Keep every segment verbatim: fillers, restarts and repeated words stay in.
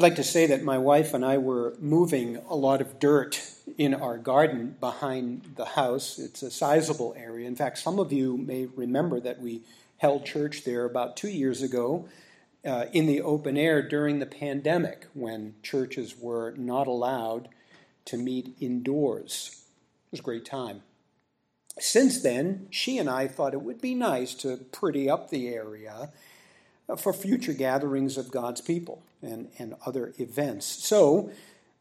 I'd like to say that my wife and I were moving a lot of dirt in our garden behind the house. It's a sizable area. In fact, some of you may remember that we held church there about two years ago uh, in the open air during the pandemic when churches were not allowed to meet indoors. It was a great time. Since then, she and I thought it would be nice to pretty up the area for future gatherings of God's people and, and other events. So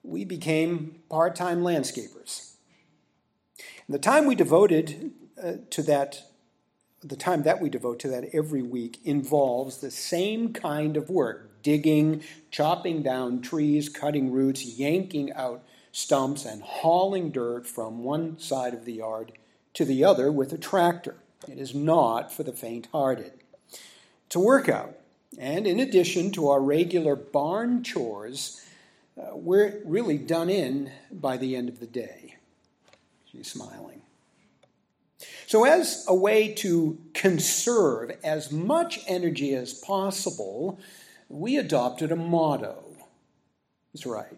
we became part-time landscapers. And the time we devoted uh, to that, the time that we devote to that every week involves the same kind of work: digging, chopping down trees, cutting roots, yanking out stumps, and hauling dirt from one side of the yard to the other with a tractor. It is not for the faint-hearted. It's a workout. And in addition to our regular barn chores, uh, we're really done in by the end of the day. She's smiling. So as a way to conserve as much energy as possible, we adopted a motto. That's right.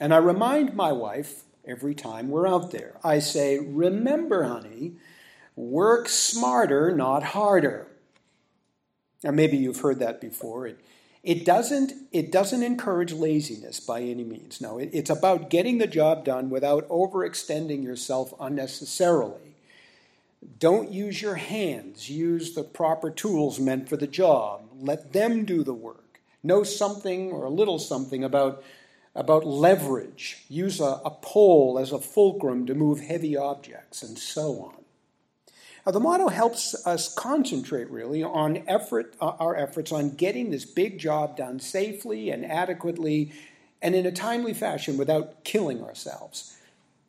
And I remind my wife every time we're out there. I say, remember, honey, work smarter, not harder. Now, maybe you've heard that before. It, it doesn't, it doesn't encourage laziness by any means. No, it, it's about getting the job done without overextending yourself unnecessarily. Don't use your hands. Use the proper tools meant for the job. Let them do the work. Know something or a little something about about leverage. Use a, a pole as a fulcrum to move heavy objects, and so on. Now, the motto helps us concentrate, really, on effort, uh, our efforts on getting this big job done safely and adequately and in a timely fashion without killing ourselves.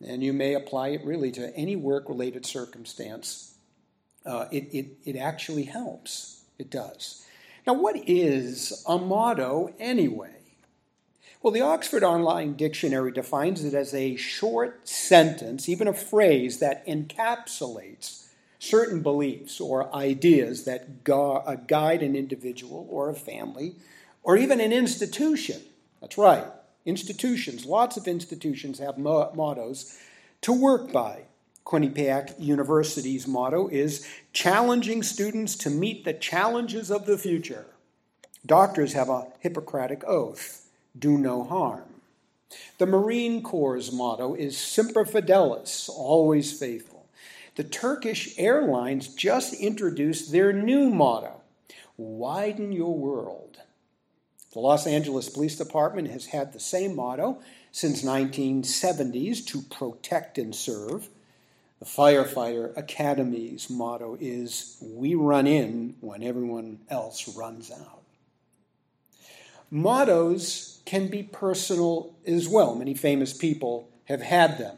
And you may apply it, really, to any work-related circumstance. Uh, it, it, it actually helps. It does. Now, what is a motto, anyway? Well, the Oxford Online Dictionary defines it as a short sentence, even a phrase, that encapsulates certain beliefs or ideas that gu- guide an individual or a family or even an institution. That's right, institutions. Lots of institutions have mo- mottos to work by. Quinnipiac University's motto is challenging students to meet the challenges of the future. Doctors have a Hippocratic oath: do no harm. The Marine Corps' motto is Semper Fidelis, always faithful. The Turkish Airlines just introduced their new motto, widen your world. The Los Angeles Police Department has had the same motto since nineteen seventies, to protect and serve. The Firefighter Academy's motto is we run in when everyone else runs out. Mottos can be personal as well. Many famous people have had them.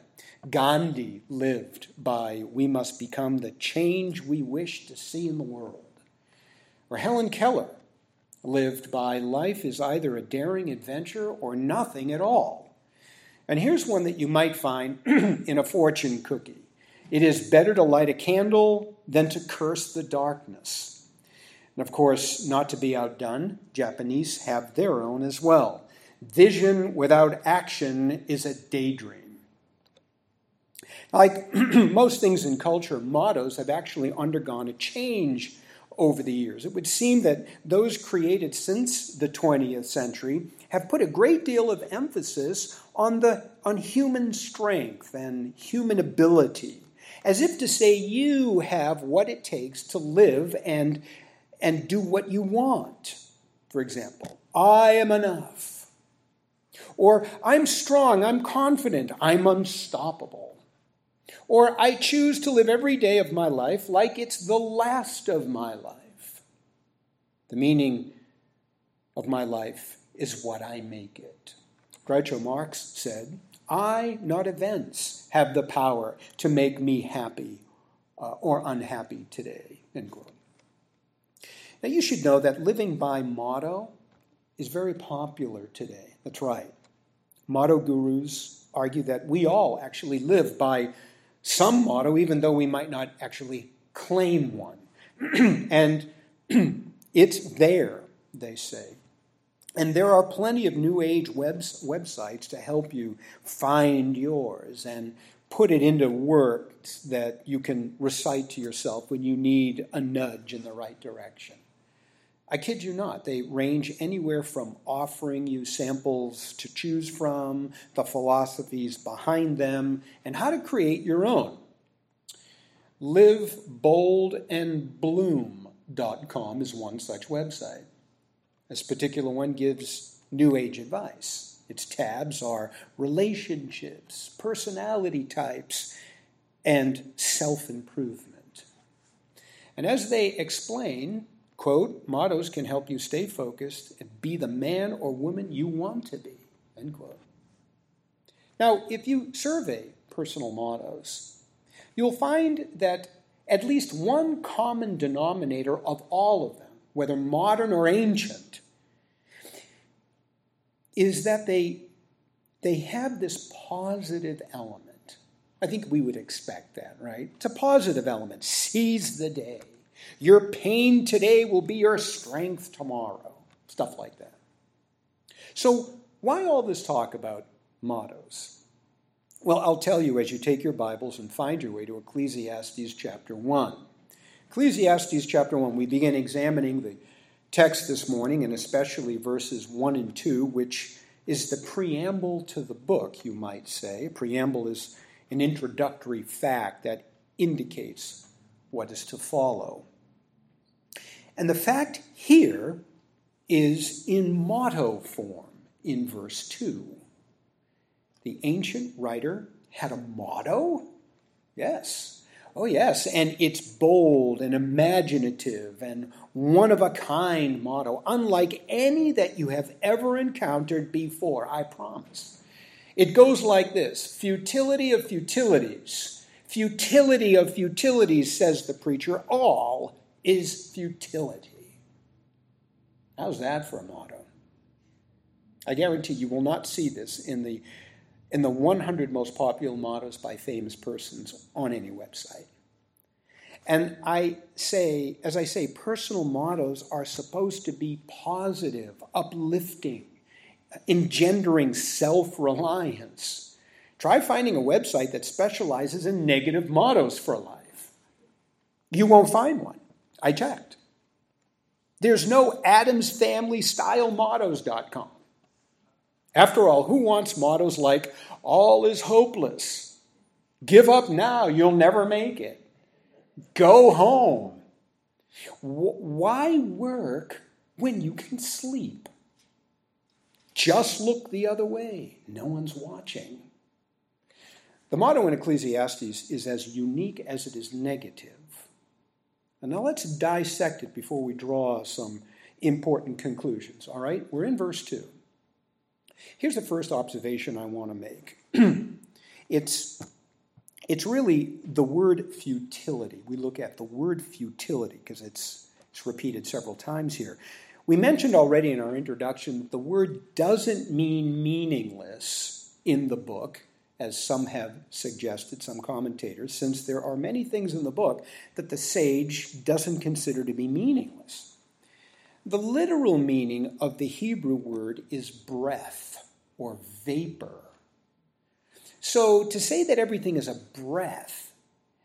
Gandhi lived by, we must become the change we wish to see in the world. Or Helen Keller lived by, life is either a daring adventure or nothing at all. And here's one that you might find in a fortune cookie. It is better to light a candle than to curse the darkness. And of course, not to be outdone, Japanese have their own as well. Vision without action is a daydream. Like most things in culture, mottos have actually undergone a change over the years. It would seem that those created since the twentieth century have put a great deal of emphasis on the on human strength and human ability, as if to say you have what it takes to live and and do what you want. For example, I am enough. Or I'm strong, I'm confident, I'm unstoppable. Or I choose to live every day of my life like it's the last of my life. The meaning of my life is what I make it. Groucho Marx said, I, not events, have the power to make me happy uh, or unhappy today. End quote. Now, you should know that living by motto is very popular today. That's right. Motto gurus argue that we all actually live by some motto, even though we might not actually claim one. And it's there, they say. And there are plenty of New Age webs, websites to help you find yours and put it into words that you can recite to yourself when you need a nudge in the right direction. I kid you not, they range anywhere from offering you samples to choose from, the philosophies behind them, and how to create your own. Live Bold And Bloom dot com is one such website. This particular one gives New Age advice. Its tabs are relationships, personality types, and self-improvement. And as they explain, quote, mottos can help you stay focused and be the man or woman you want to be, end quote. Now, if you survey personal mottos, you'll find that at least one common denominator of all of them, whether modern or ancient, is that they, they have this positive element. I think we would expect that, right? It's a positive element. Seize the day. Your pain today will be your strength tomorrow. Stuff like that. So why all this talk about mottos? Well, I'll tell you as you take your Bibles and find your way to Ecclesiastes chapter one. Ecclesiastes chapter one, we begin examining the text this morning, and especially verses one and two, which is the preamble to the book, you might say. A preamble is an introductory fact that indicates what is to follow. And the fact here is in motto form in verse two. The ancient writer had a motto? Yes. Oh, yes, and it's bold and imaginative and one-of-a-kind motto, unlike any that you have ever encountered before, I promise. It goes like this, futility of futilities, futility of futilities, says the preacher, all is futility. How's that for a motto? I guarantee you will not see this in the in the one hundred most popular mottos by famous persons on any website. And I say, as I say, personal mottos are supposed to be positive, uplifting, engendering self-reliance. Try finding a website that specializes in negative mottos for life. You won't find one. I checked. There's no Adams Family Style Mottos dot com. After all, who wants mottos like, all is hopeless, give up now, you'll never make it, go home? W- why work when you can sleep? Just look the other way, no one's watching. The motto in Ecclesiastes is as unique as it is negative. And now let's dissect it before we draw some important conclusions, all right? We're in verse two. Here's the first observation I want to make. It's, it's really the word futility. We look at the word futility because it's, it's repeated several times here. We mentioned already in our introduction that the word doesn't mean meaningless in the book, as some have suggested, some commentators, since there are many things in the book that the sage doesn't consider to be meaningless. The literal meaning of the Hebrew word is breath or vapor. So to say that everything is a breath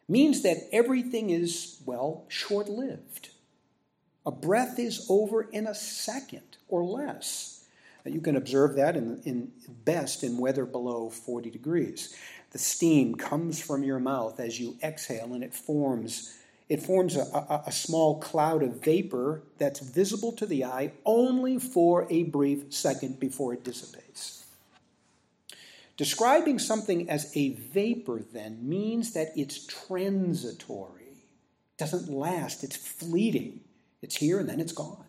means that everything is, well, short-lived. A breath is over in a second or less. You can observe that in, in best in weather below forty degrees. The steam comes from your mouth as you exhale, and it forms It forms a, a, a small cloud of vapor that's visible to the eye only for a brief second before it dissipates. Describing something as a vapor, then, means that it's transitory. It doesn't last. It's fleeting. It's here and then it's gone.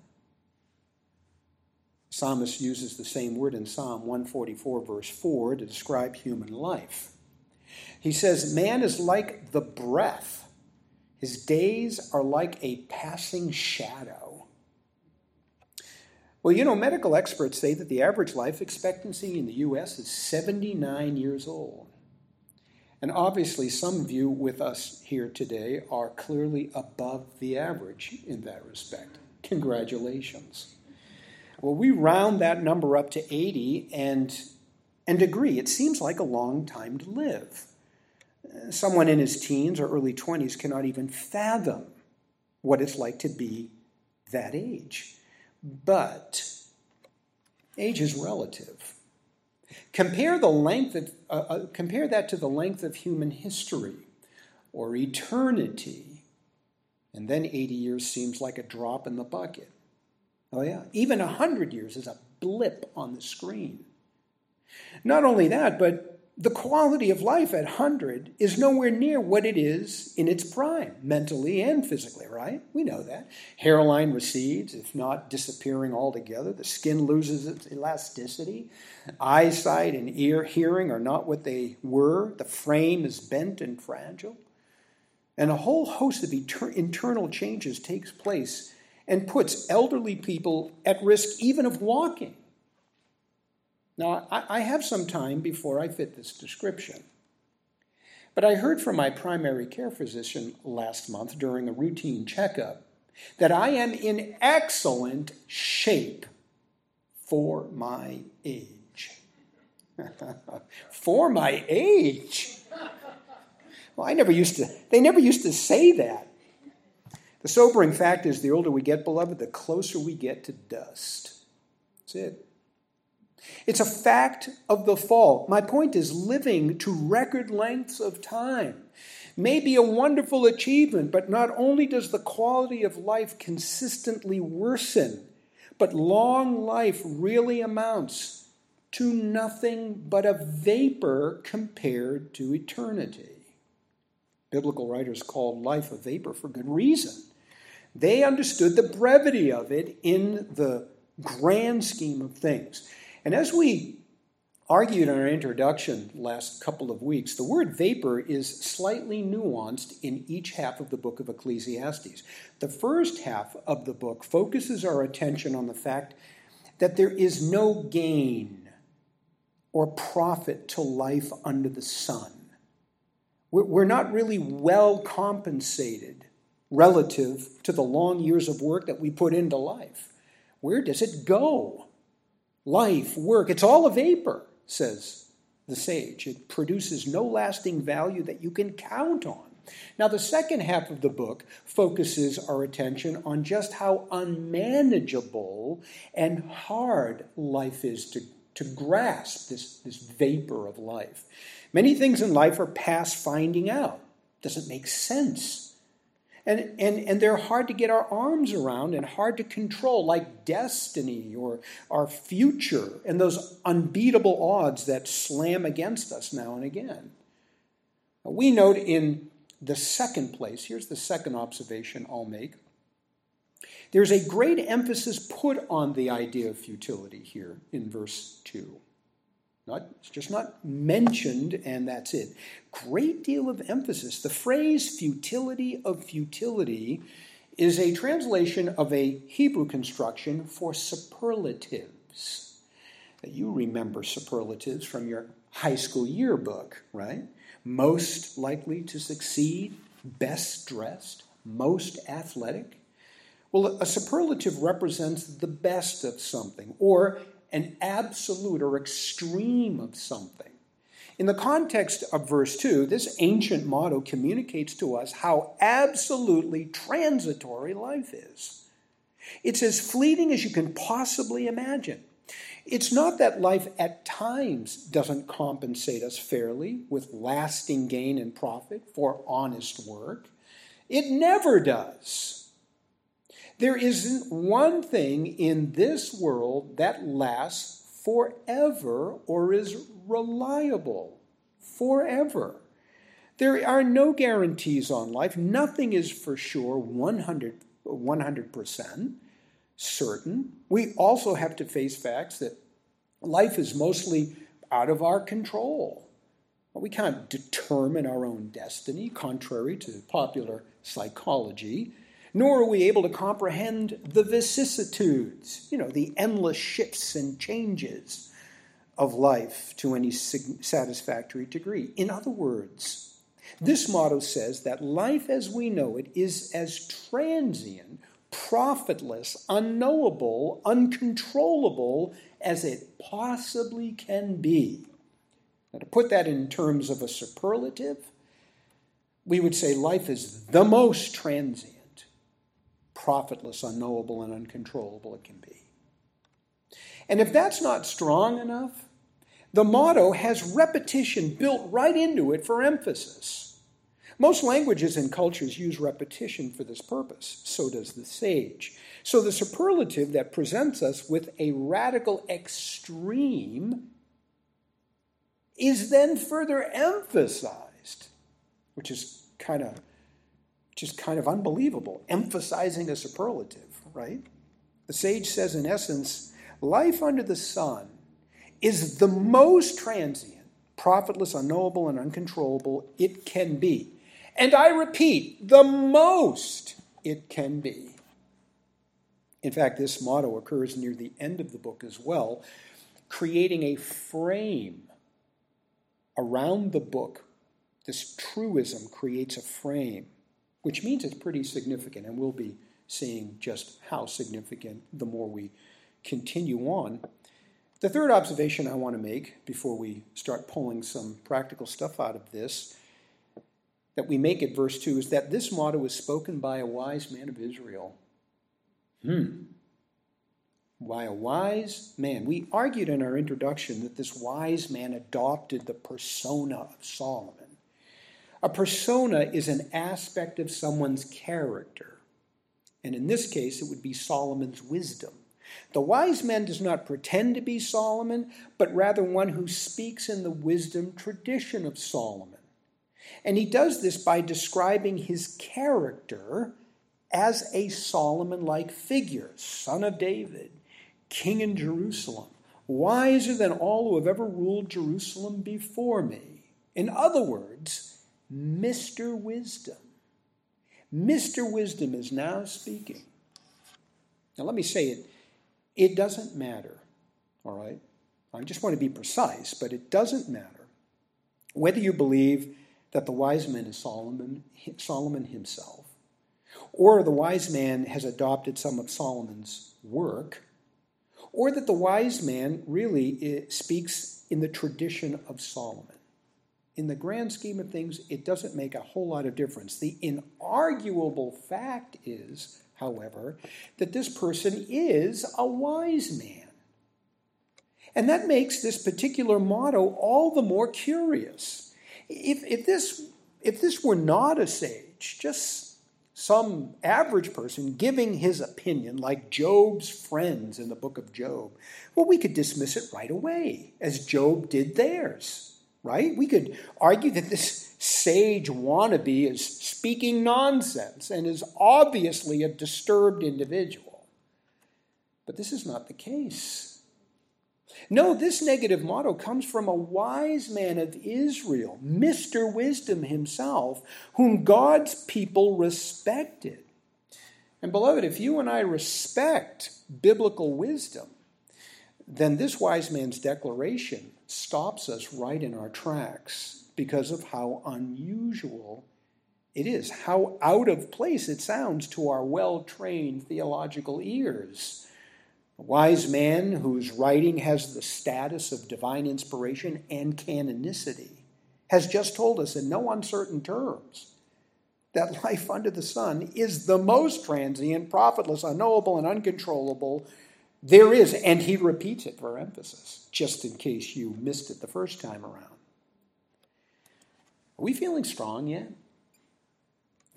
The psalmist uses the same word in Psalm one forty-four, verse four, to describe human life. He says, man is like the breath. His days are like a passing shadow. Well, you know, medical experts say that the average life expectancy in the U S is seventy-nine years old. And obviously, some of you with us here today are clearly above the average in that respect. Congratulations. Well, we round that number up to eighty and, and agree. It seems like a long time to live. Someone in his teens or early twenties cannot even fathom what it's like to be that age. But age is relative. Compare the length of, uh, uh, compare that to the length of human history or eternity, and then eighty years seems like a drop in the bucket. Oh yeah, even one hundred years is a blip on the screen. Not only that, but the quality of life at one hundred is nowhere near what it is in its prime, mentally and physically, right? We know that. Hairline recedes, if not disappearing altogether. The skin loses its elasticity. Eyesight and ear hearing are not what they were. The frame is bent and fragile. And a whole host of etern- internal changes takes place and puts elderly people at risk even of walking. Now, I have some time before I fit this description, but I heard from my primary care physician last month during a routine checkup that I am in excellent shape for my age. For my age? Well, I never used to, they never used to say that. The sobering fact is the older we get, beloved, the closer we get to dust. That's it. It's a fact of the fall. My point is living to record lengths of time may be a wonderful achievement, but not only does the quality of life consistently worsen, but long life really amounts to nothing but a vapor compared to eternity. Biblical writers called life a vapor for good reason. They understood the brevity of it in the grand scheme of things. And as we argued in our introduction last couple of weeks, the word vapor is slightly nuanced in each half of the book of Ecclesiastes. The first half of the book focuses our attention on the fact that there is no gain or profit to life under the sun. We're not really well compensated relative to the long years of work that we put into life. Where does it go? Life, work, it's all a vapor, says the sage. It produces no lasting value that you can count on. Now, the second half of the book focuses our attention on just how unmanageable and hard life is to, to grasp, this, this vapor of life. Many things in life are past finding out. Doesn't make sense. And, and, and they're hard to get our arms around and hard to control, like destiny or our future and those unbeatable odds that slam against us now and again. We note in the second place, here's the second observation I'll make, there's a great emphasis put on the idea of futility here in verse two. Not, it's just not mentioned, and that's it. Great deal of emphasis. The phrase futility of futility is a translation of a Hebrew construction for superlatives. You remember superlatives from your high school yearbook, right? Most likely to succeed, best dressed, most athletic. Well, a superlative represents the best of something, or an absolute or extreme of something. In the context of verse two, this ancient motto communicates to us how absolutely transitory life is. It's as fleeting as you can possibly imagine. It's not that life at times doesn't compensate us fairly with lasting gain and profit for honest work. It never does. There isn't one thing in this world that lasts forever or is reliable forever. There are no guarantees on life. Nothing is for sure one hundred percent certain. We also have to face facts that life is mostly out of our control. We can't determine our own destiny, contrary to popular psychology. Nor are we able to comprehend the vicissitudes, you know, the endless shifts and changes of life to any satisfactory degree. In other words, this motto says that life as we know it is as transient, profitless, unknowable, uncontrollable as it possibly can be. Now, to put that in terms of a superlative, we would say life is the most transient, profitless, unknowable, and uncontrollable it can be. And if that's not strong enough, the motto has repetition built right into it for emphasis. Most languages and cultures use repetition for this purpose. So does the sage. So the superlative that presents us with a radical extreme is then further emphasized, which is kind of, which is kind of unbelievable, emphasizing a superlative, right? The sage says, in essence, life under the sun is the most transient, profitless, unknowable, and uncontrollable it can be. And I repeat, the most it can be. In fact, this motto occurs near the end of the book as well, creating a frame around the book. This truism creates a frame, which means it's pretty significant, and we'll be seeing just how significant the more we continue on. The third observation I want to make before we start pulling some practical stuff out of this that we make at verse two is that this motto was spoken by a wise man of Israel. Hmm. By a wise man. We argued in our introduction that this wise man adopted the persona of Solomon. A persona is an aspect of someone's character. And in this case, it would be Solomon's wisdom. The wise man does not pretend to be Solomon, but rather one who speaks in the wisdom tradition of Solomon. And he does this by describing his character as a Solomon-like figure, son of David, king in Jerusalem, wiser than all who have ever ruled Jerusalem before me. In other words, Mister Wisdom. Mister Wisdom is now speaking. Now let me say it. It doesn't matter, all right? I just want to be precise, but it doesn't matter whether you believe that the wise man is Solomon, Solomon himself, or the wise man has adopted some of Solomon's work, or that the wise man really speaks in the tradition of Solomon. In the grand scheme of things, it doesn't make a whole lot of difference. The inarguable fact is, however, that this person is a wise man. And that makes this particular motto all the more curious. If, if, this, if this were not a sage, just some average person giving his opinion, like Job's friends in the book of Job, well, we could dismiss it right away, as Job did theirs, right? We could argue that this sage wannabe is speaking nonsense and is obviously a disturbed individual. But this is not the case. No, this negative motto comes from a wise man of Israel, Mister Wisdom himself, whom God's people respected. And beloved, if you and I respect biblical wisdom, then this wise man's declaration stops us right in our tracks, because of how unusual it is, how out of place it sounds to our well-trained theological ears. A wise man whose writing has the status of divine inspiration and canonicity has just told us in no uncertain terms that life under the sun is the most transient, profitless, unknowable, and uncontrollable there is, and he repeats it for emphasis, just in case you missed it the first time around. Are we feeling strong yet?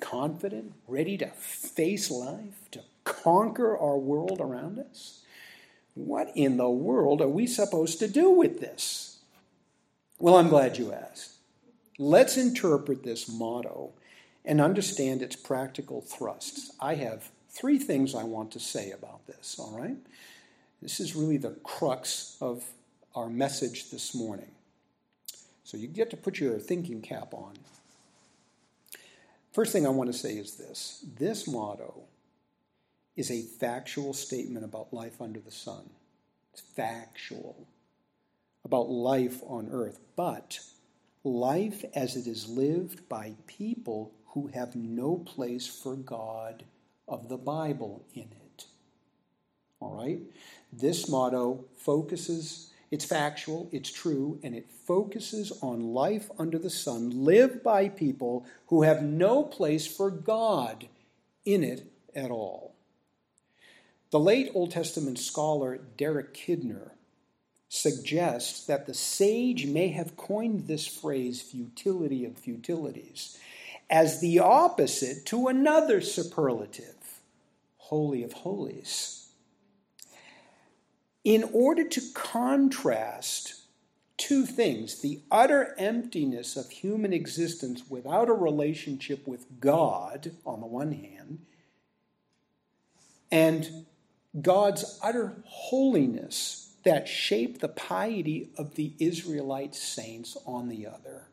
Confident, ready to face life, to conquer our world around us? What in the world are we supposed to do with this? Well, I'm glad you asked. Let's interpret this motto and understand its practical thrusts. I have three things I want to say about this, all right? This is really the crux of our message this morning. So you get to put your thinking cap on. First thing I want to say is this. This motto is a factual statement about life under the sun. It's factual about life on earth, but life as it is lived by people who have no place for God of the Bible in it. All right? This motto focuses, it's factual, it's true, and it focuses on life under the sun, lived by people who have no place for God in it at all. The late Old Testament scholar Derek Kidner suggests that the sage may have coined this phrase, futility of futilities, as the opposite to another superlative, holy of holies, in order to contrast two things: the utter emptiness of human existence without a relationship with God, on the one hand, and God's utter holiness that shaped the piety of the Israelite saints on the other.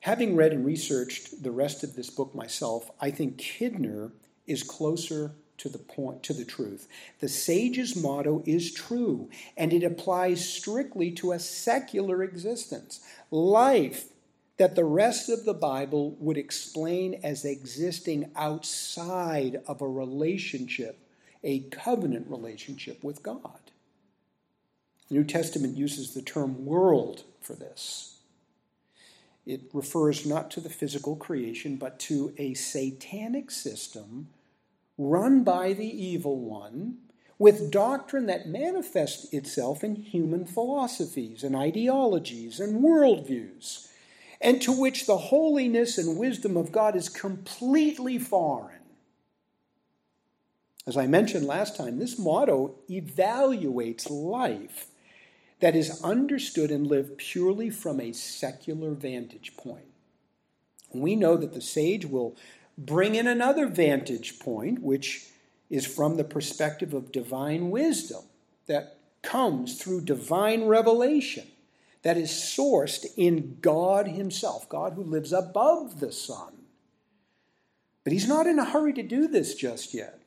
Having read and researched the rest of this book myself, I think Kidner is closer to the point, to the truth. The sage's motto is true, and it applies strictly to a secular existence, life that the rest of the Bible would explain as existing outside of a relationship, a covenant relationship with God. The New Testament uses the term world for this. It refers not to the physical creation, but to a satanic system run by the evil one, with doctrine that manifests itself in human philosophies and ideologies and worldviews, and to which the holiness and wisdom of God is completely foreign. As I mentioned last time, this motto evaluates life that is understood and lived purely from a secular vantage point. We know that the sage will bring in another vantage point, which is from the perspective of divine wisdom that comes through divine revelation, that is sourced in God himself, God who lives above the sun. But he's not in a hurry to do this just yet.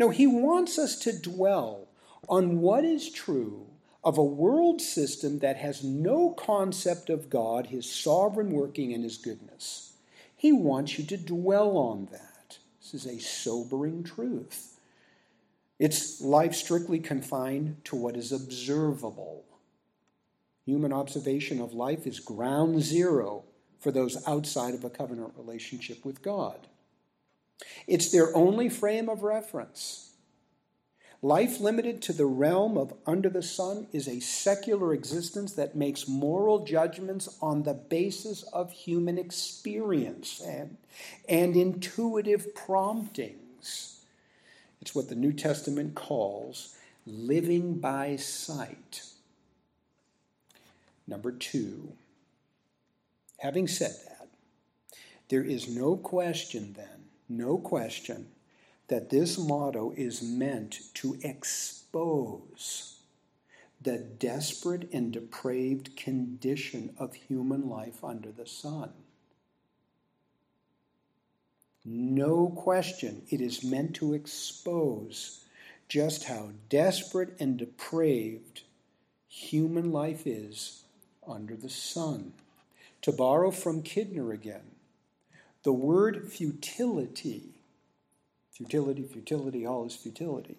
No, he wants us to dwell on what is true of a world system that has no concept of God, his sovereign working, and his goodness. He wants you to dwell on that. This is a sobering truth. It's life strictly confined to what is observable. Human observation of life is ground zero for those outside of a covenant relationship with God. It's their only frame of reference. Life limited to the realm of under the sun is a secular existence that makes moral judgments on the basis of human experience and, and intuitive promptings. It's what the New Testament calls living by sight. Number two, having said that, there is no question then, no question, that this motto is meant to expose the desperate and depraved condition of human life under the sun. No question, it is meant to expose just how desperate and depraved human life is under the sun. To borrow from Kidner again, the word futility, futility, futility, all is futility,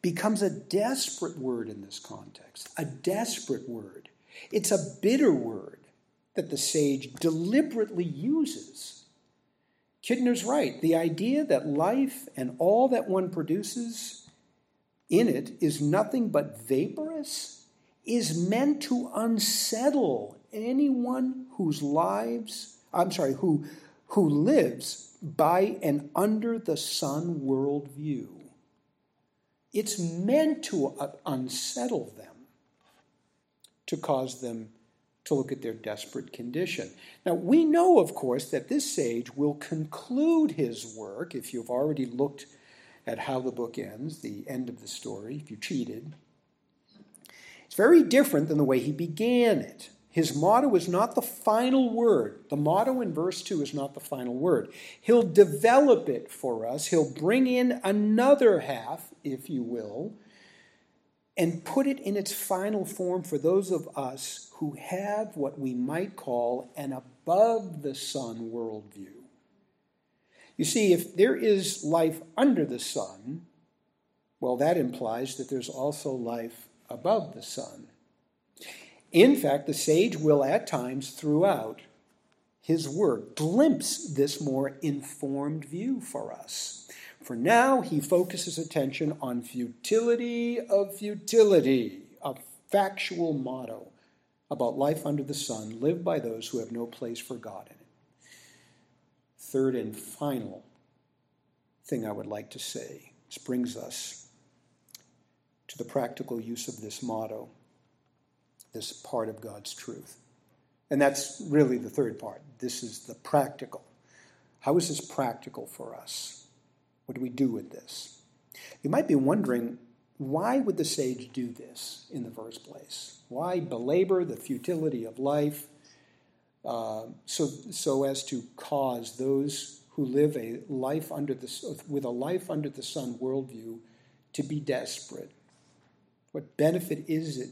becomes a desperate word in this context, a desperate word. It's a bitter word that the sage deliberately uses. Kidner's right. The idea that life and all that one produces in it is nothing but vaporous is meant to unsettle anyone whose lives, I'm sorry, who who lives by an under-the-sun worldview. It's meant to unsettle them, to cause them to look at their desperate condition. Now, we know, of course, that this sage will conclude his work, if you've already looked at how the book ends, the end of the story, if you cheated. It's very different than the way he began it. His motto is not the final word. The motto in verse two is not the final word. He'll develop it for us. He'll bring in another half, if you will, and put it in its final form for those of us who have what we might call an above-the-sun worldview. You see, if there is life under the sun, well, that implies that there's also life above the sun. In fact, the sage will at times throughout his work glimpse this more informed view for us. For now, he focuses attention on futility of futility, a factual motto about life under the sun, lived by those who have no place for God in it. Third and final thing I would like to say, this brings us to the practical use of this motto, this part of God's truth. And that's really the third part. This is the practical. How is this practical for us? What do we do with this? You might be wondering, why would the sage do this in the first place? Why belabor the futility of life uh, so, so as to cause those who live a life under the, with a life under the sun worldview to be desperate? What benefit is it,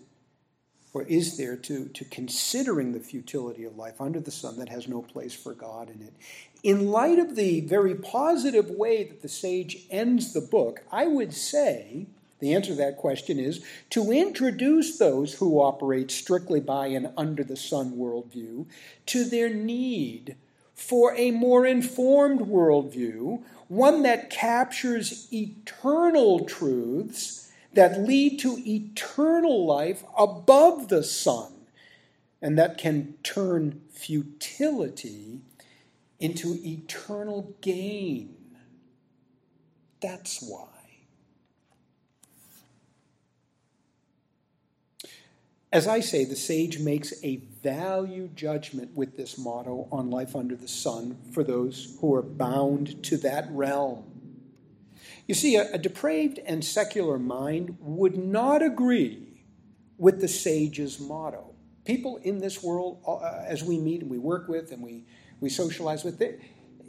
or is there to, to considering the futility of life under the sun that has no place for God in it? In light of the very positive way that the sage ends the book, I would say the answer to that question is to introduce those who operate strictly by an under-the-sun worldview to their need for a more informed worldview, one that captures eternal truths that lead to eternal life above the sun, and that can turn futility into eternal gain. That's why. As I say, the sage makes a value judgment with this motto on life under the sun for those who are bound to that realm. You see, a, a depraved and secular mind would not agree with the sage's motto. People in this world, uh, as we meet and we work with and we, we socialize with, they,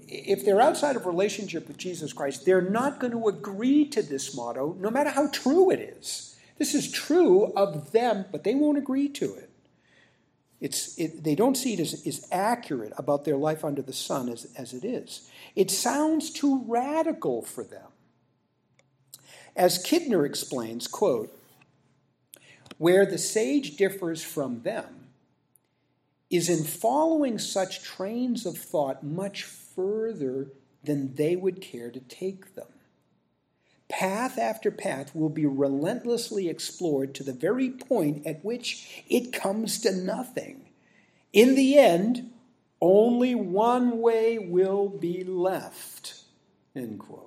if they're outside of relationship with Jesus Christ, they're not going to agree to this motto, no matter how true it is. This is true of them, but they won't agree to it. It's, it, they don't see it as, as accurate about their life under the sun as, as it is. It sounds too radical for them. As Kidner explains, quote, "Where the sage differs from them is in following such trains of thought much further than they would care to take them. Path after path will be relentlessly explored to the very point at which it comes to nothing. In the end, only one way will be left." End quote.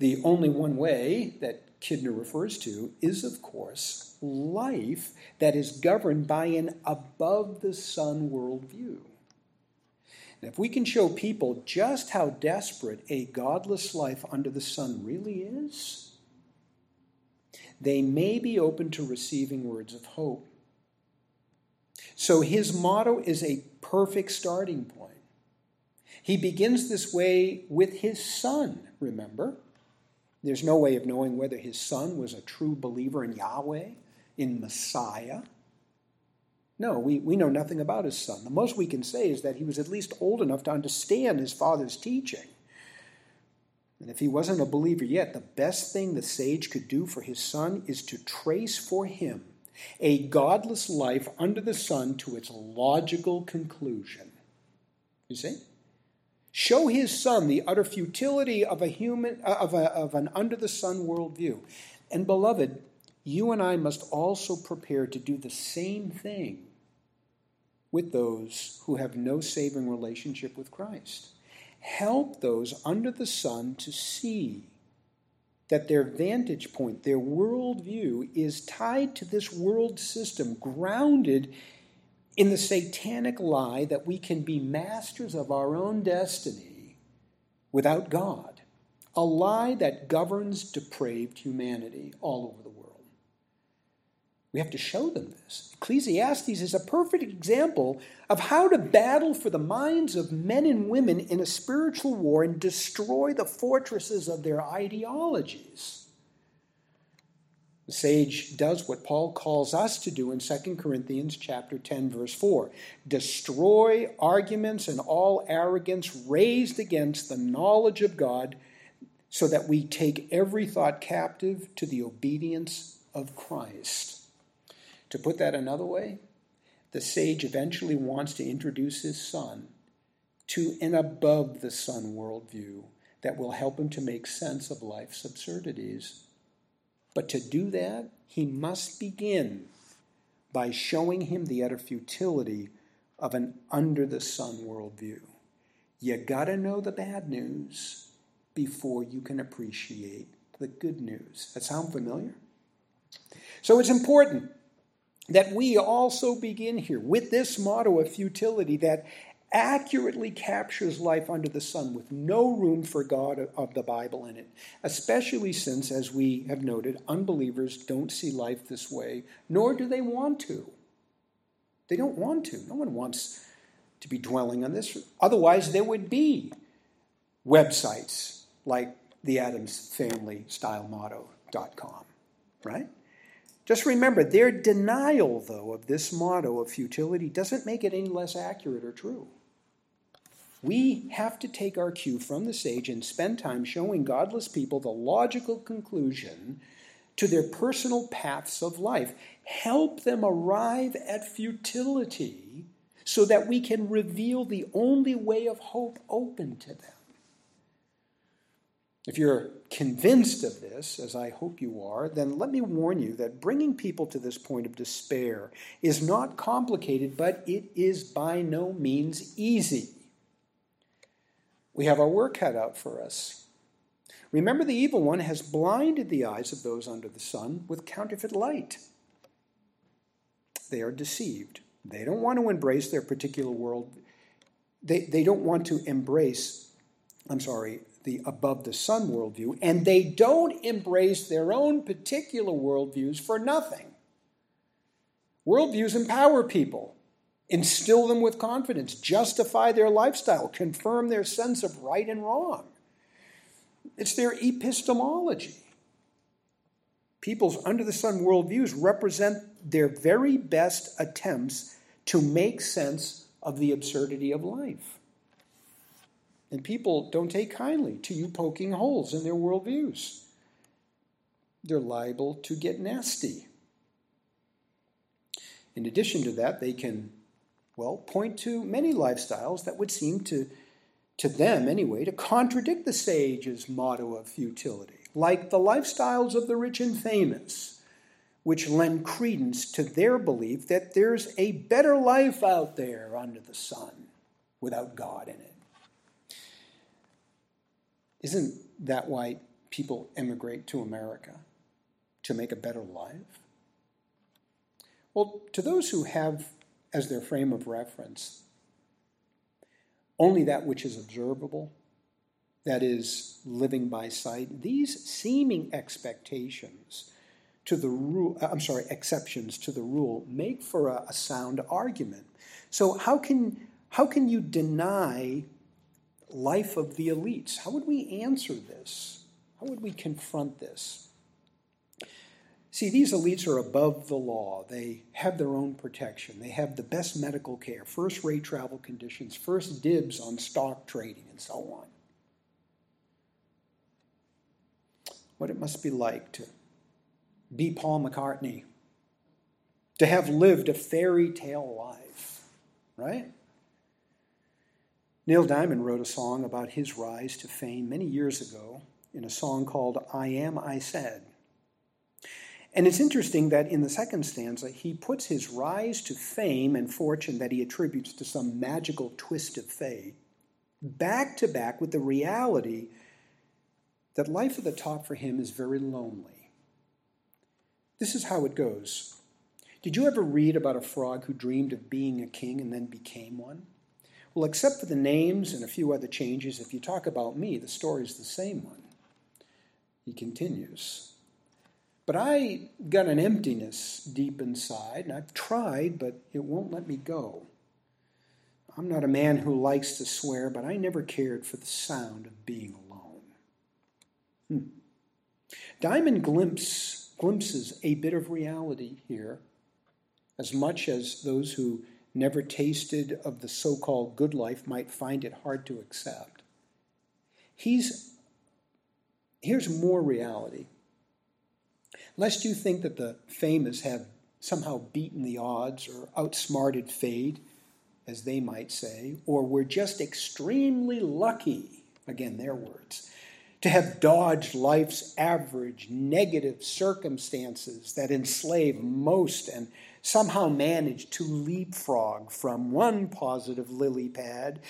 The only one way that Kidner refers to is, of course, life that is governed by an above-the-sun worldview. And if we can show people just how desperate a godless life under the sun really is, they may be open to receiving words of hope. So his motto is a perfect starting point. He begins this way with his son, remember? There's no way of knowing whether his son was a true believer in Yahweh, in Messiah. No, we, we know nothing about his son. The most we can say is that he was at least old enough to understand his father's teaching. And if he wasn't a believer yet, the best thing the sage could do for his son is to trace for him a godless life under the sun to its logical conclusion. You see? Show his son the utter futility of a human of a, of an under-the-sun worldview. And beloved, you and I must also prepare to do the same thing with those who have no saving relationship with Christ. Help those under the sun to see that their vantage point, their worldview, is tied to this world system, grounded in the satanic lie that we can be masters of our own destiny without God, a lie that governs depraved humanity all over the world. We have to show them this. Ecclesiastes is a perfect example of how to battle for the minds of men and women in a spiritual war and destroy the fortresses of their ideologies. The sage does what Paul calls us to do in Second Corinthians chapter ten, verse four. Destroy arguments and all arrogance raised against the knowledge of God, so that we take every thought captive to the obedience of Christ. To put that another way, the sage eventually wants to introduce his son to an above-the-sun worldview that will help him to make sense of life's absurdities. But to do that, he must begin by showing him the utter futility of an under-the-sun worldview. You gotta know the bad news before you can appreciate the good news. That sound familiar? So it's important that we also begin here with this motto of futility that accurately captures life under the sun with no room for God of the Bible in it, especially since, as we have noted, unbelievers don't see life this way, nor do they want to. They don't want to. No one wants to be dwelling on this. Otherwise, there would be websites like the Adams Family Style Motto dot com, right? Just remember, their denial, though, of this motto of futility doesn't make it any less accurate or true. We have to take our cue from the sage and spend time showing godless people the logical conclusion to their personal paths of life. Help them arrive at futility so that we can reveal the only way of hope open to them. If you're convinced of this, as I hope you are, then let me warn you that bringing people to this point of despair is not complicated, but it is by no means easy. We have our work cut out for us. Remember, the evil one has blinded the eyes of those under the sun with counterfeit light. They are deceived. They don't want to embrace their particular world. They, they don't want to embrace, I'm sorry, the above-the-sun worldview, and they don't embrace their own particular worldviews for nothing. Worldviews empower people, instill them with confidence, justify their lifestyle, confirm their sense of right and wrong. It's their epistemology. People's under-the-sun worldviews represent their very best attempts to make sense of the absurdity of life. And people don't take kindly to you poking holes in their worldviews. They're liable to get nasty. In addition to that, they can, well, point to many lifestyles that would seem to, to them anyway, to contradict the sage's motto of futility, like the lifestyles of the rich and famous, which lend credence to their belief that there's a better life out there under the sun without God in it. Isn't that why people immigrate to America? To make a better life? Well, to those who have as their frame of reference only that which is observable, that is, living by sight, these seeming expectations to the rule, I'm sorry, exceptions to the rule make for a, a sound argument. So how can, how can you deny life of the elites? How would we answer this? How would we confront this? See, these elites are above the law. They have their own protection. They have the best medical care, first-rate travel conditions, first dibs on stock trading, and so on. What it must be like to be Paul McCartney, to have lived a fairy tale life, right? Neil Diamond wrote a song about his rise to fame many years ago in a song called I Am, I Said. And it's interesting that in the second stanza, he puts his rise to fame and fortune that he attributes to some magical twist of fate back to back with the reality that life at the top for him is very lonely. This is how it goes. Did you ever read about a frog who dreamed of being a king and then became one? Well, except for the names and a few other changes, if you talk about me, the story's the same one. He continues. But I got an emptiness deep inside, and I've tried, but it won't let me go. I'm not a man who likes to swear, but I never cared for the sound of being alone. Hmm. Diamond glimpses glimpses a bit of reality here, as much as those who never tasted of the so-called good life might find it hard to accept. He's, here's more reality. Lest you think that the famous have somehow beaten the odds or outsmarted fate, as they might say, or were just extremely lucky, again, their words, to have dodged life's average negative circumstances that enslave most and somehow managed to leapfrog from one positive lily pad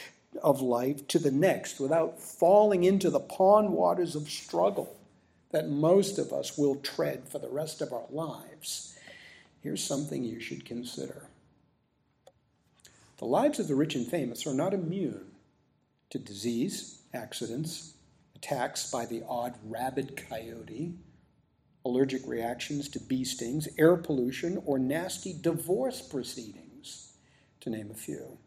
of life to the next without falling into the pond waters of struggle that most of us will tread for the rest of our lives. Here's something you should consider. The lives of the rich and famous are not immune to disease, accidents, attacks by the odd rabid coyote, allergic reactions to bee stings, air pollution, or nasty divorce proceedings, to name a few.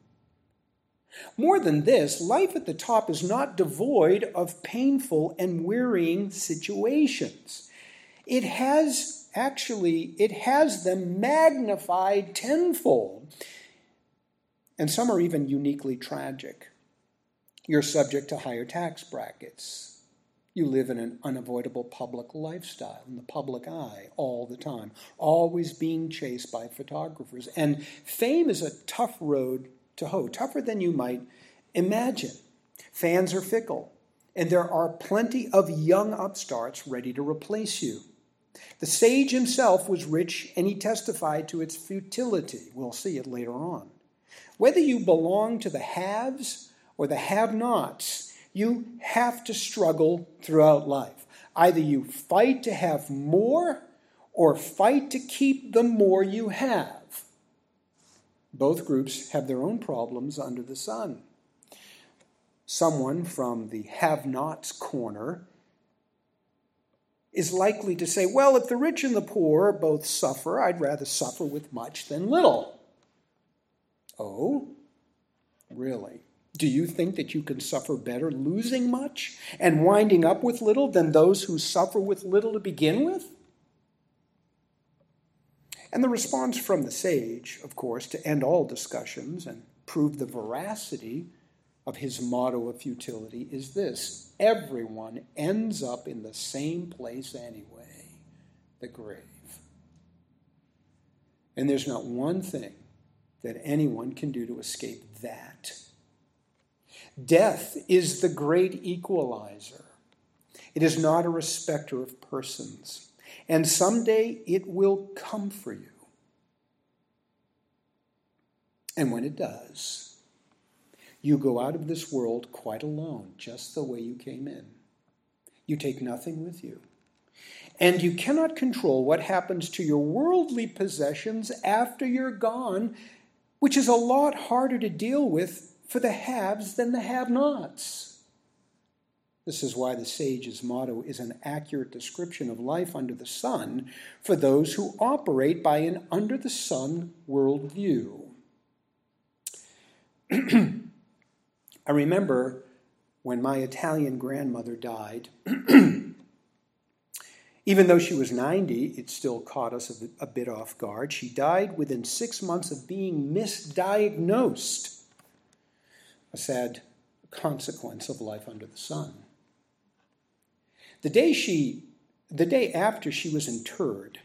More than this, life at the top is not devoid of painful and wearying situations. It has, actually, it has them magnified tenfold, and some are even uniquely tragic. You're subject to higher tax brackets. You live in an unavoidable public lifestyle, in the public eye all the time, always being chased by photographers. And fame is a tough road to hoe, tougher than you might imagine. Fans are fickle, and there are plenty of young upstarts ready to replace you. The sage himself was rich, and he testified to its futility. We'll see it later on. Whether you belong to the haves or the have-nots, you have to struggle throughout life. Either you fight to have more or fight to keep the more you have. Both groups have their own problems under the sun. Someone from the have-nots corner is likely to say, well, if the rich and the poor both suffer, I'd rather suffer with much than little. Oh, really? Do you think that you can suffer better losing much and winding up with little than those who suffer with little to begin with? And the response from the sage, of course, to end all discussions and prove the veracity of his motto of futility is this: everyone ends up in the same place anyway, the grave. And there's not one thing that anyone can do to escape that. Death is the great equalizer. It is not a respecter of persons. And someday it will come for you. And when it does, you go out of this world quite alone, just the way you came in. You take nothing with you. And you cannot control what happens to your worldly possessions after you're gone, which is a lot harder to deal with for the haves than the have-nots. This is why the sage's motto is an accurate description of life under the sun for those who operate by an under-the-sun worldview. I remember when my Italian grandmother died. Even though she was ninety, it still caught us a bit off guard. She died within six months of being misdiagnosed. A sad consequence of life under the sun. The day she, the day after she was interred,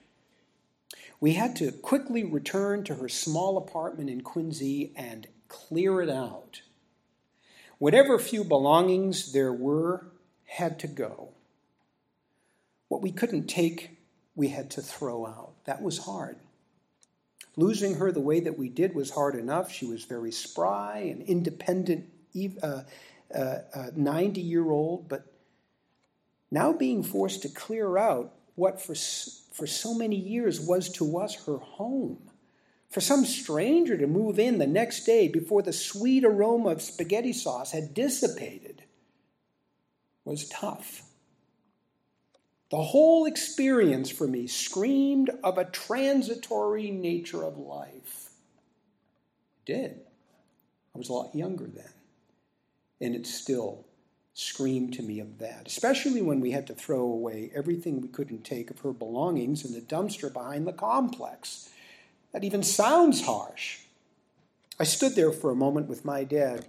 we had to quickly return to her small apartment in Quincy and clear it out. Whatever few belongings there were had to go. What we couldn't take, we had to throw out. That was hard. Losing her the way that we did was hard enough. She was very spry and independent, uh, uh, uh, ninety-year-old. But now being forced to clear out what for, for so many years was to us her home, for some stranger to move in the next day before the sweet aroma of spaghetti sauce had dissipated, was tough. The whole experience for me screamed of a transitory nature of life. It did. I was a lot younger then, and it still screamed to me of that, especially when we had to throw away everything we couldn't take of her belongings in the dumpster behind the complex. That even sounds harsh. I stood there for a moment with my dad,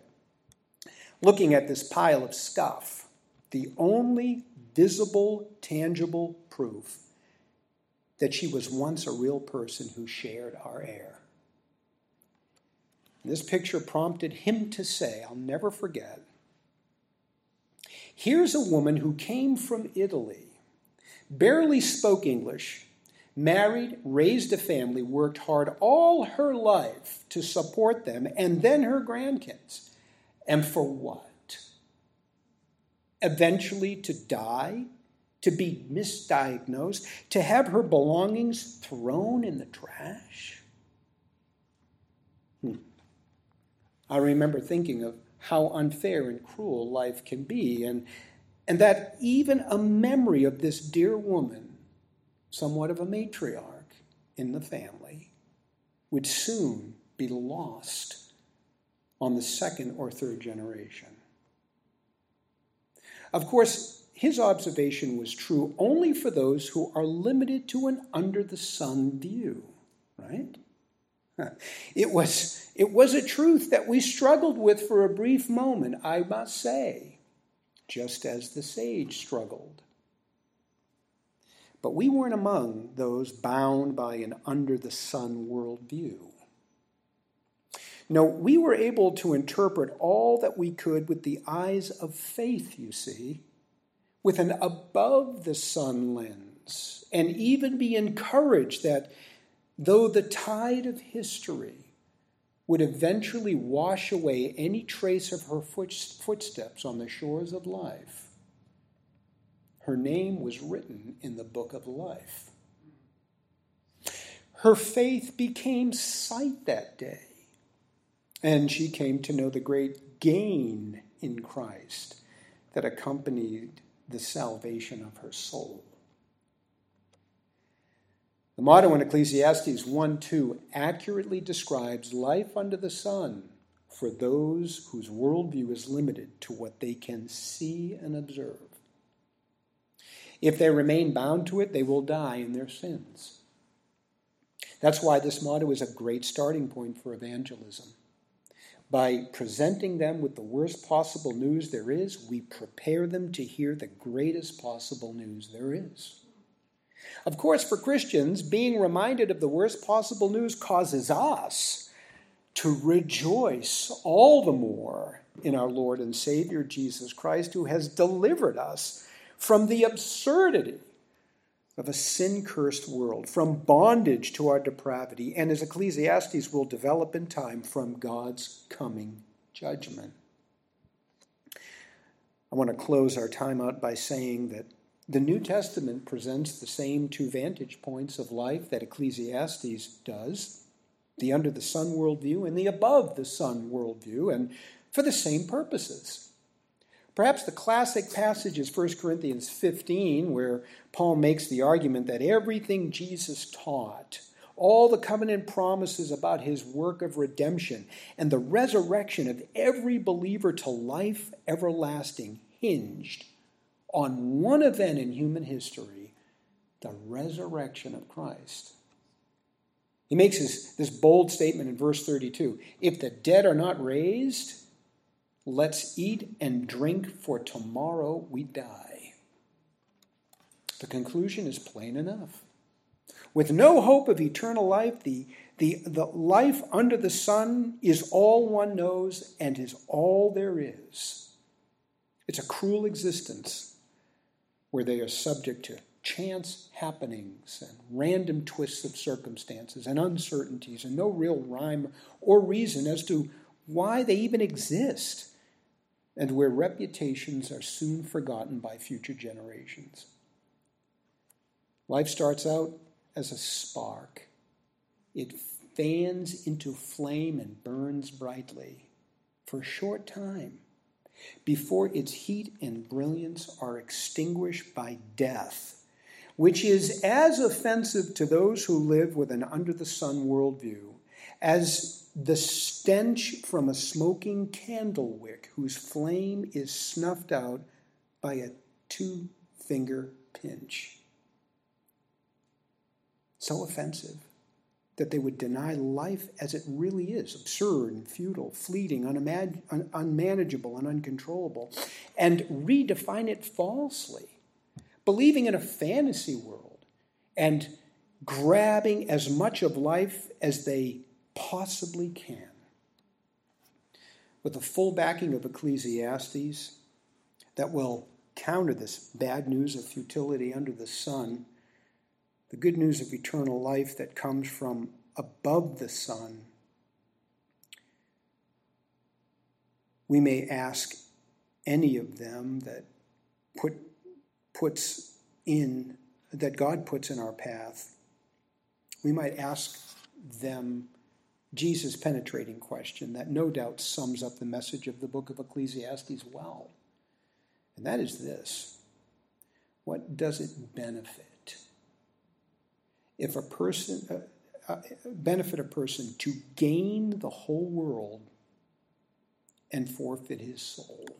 looking at this pile of stuff, the only visible, tangible proof that she was once a real person who shared our air. And this picture prompted him to say, I'll never forget, here's a woman who came from Italy, barely spoke English, married, raised a family, worked hard all her life to support them, and then her grandkids. And for what? Eventually to die? To be misdiagnosed, to have her belongings thrown in the trash? Hmm. I remember thinking of how unfair and cruel life can be, and, and that even a memory of this dear woman, somewhat of a matriarch in the family, would soon be lost on the second or third generation. Of course, his observation was true only for those who are limited to an under-the-sun view, right? It was, it was a truth that we struggled with for a brief moment, I must say, just as the sage struggled. But we weren't among those bound by an under-the-sun worldview. No, we were able to interpret all that we could with the eyes of faith, you see, with an above-the-sun lens, and even be encouraged that though the tide of history would eventually wash away any trace of her footsteps on the shores of life, her name was written in the book of life. Her faith became sight that day, and she came to know the great gain in Christ that accompanied the salvation of her soul. The motto in Ecclesiastes one two accurately describes life under the sun for those whose worldview is limited to what they can see and observe. If they remain bound to it, they will die in their sins. That's why this motto is a great starting point for evangelism. By presenting them with the worst possible news there is, we prepare them to hear the greatest possible news there is. Of course, for Christians, being reminded of the worst possible news causes us to rejoice all the more in our Lord and Savior Jesus Christ, who has delivered us from the absurdity of a sin-cursed world, from bondage to our depravity, and as Ecclesiastes will develop in time, from God's coming judgment. I want to close our time out by saying that the New Testament presents the same two vantage points of life that Ecclesiastes does, the under-the-sun worldview and the above-the-sun worldview, and for the same purposes. Perhaps the classic passage is First Corinthians fifteen, where Paul makes the argument that everything Jesus taught, all the covenant promises about his work of redemption, and the resurrection of every believer to life everlasting hinged on one event in human history, the resurrection of Christ. He makes this, this bold statement in verse thirty-two, if the dead are not raised, let's eat and drink, for tomorrow we die. The conclusion is plain enough. With no hope of eternal life, the, the, the life under the sun is all one knows and is all there is. It's a cruel existence where they are subject to chance happenings and random twists of circumstances and uncertainties and no real rhyme or reason as to why they even exist, and where reputations are soon forgotten by future generations. Life starts out as a spark. It fans into flame and burns brightly for a short time before its heat and brilliance are extinguished by death, which is as offensive to those who live with an under-the-sun worldview as the stench from a smoking candle wick whose flame is snuffed out by a two-finger pinch. So offensive that they would deny life as it really is, absurd and futile, fleeting, unimag- un- unmanageable and uncontrollable, and redefine it falsely, believing in a fantasy world and grabbing as much of life as they possibly can. With the full backing of Ecclesiastes that will counter this bad news of futility under the sun, the good news of eternal life that comes from above the sun, we may ask any of them that put, puts in, that God puts in our path, we might ask them Jesus' penetrating question that no doubt sums up the message of the book of Ecclesiastes well. And that is this: what does it benefit? If a person, uh, uh, benefit a person to gain the whole world and forfeit his soul.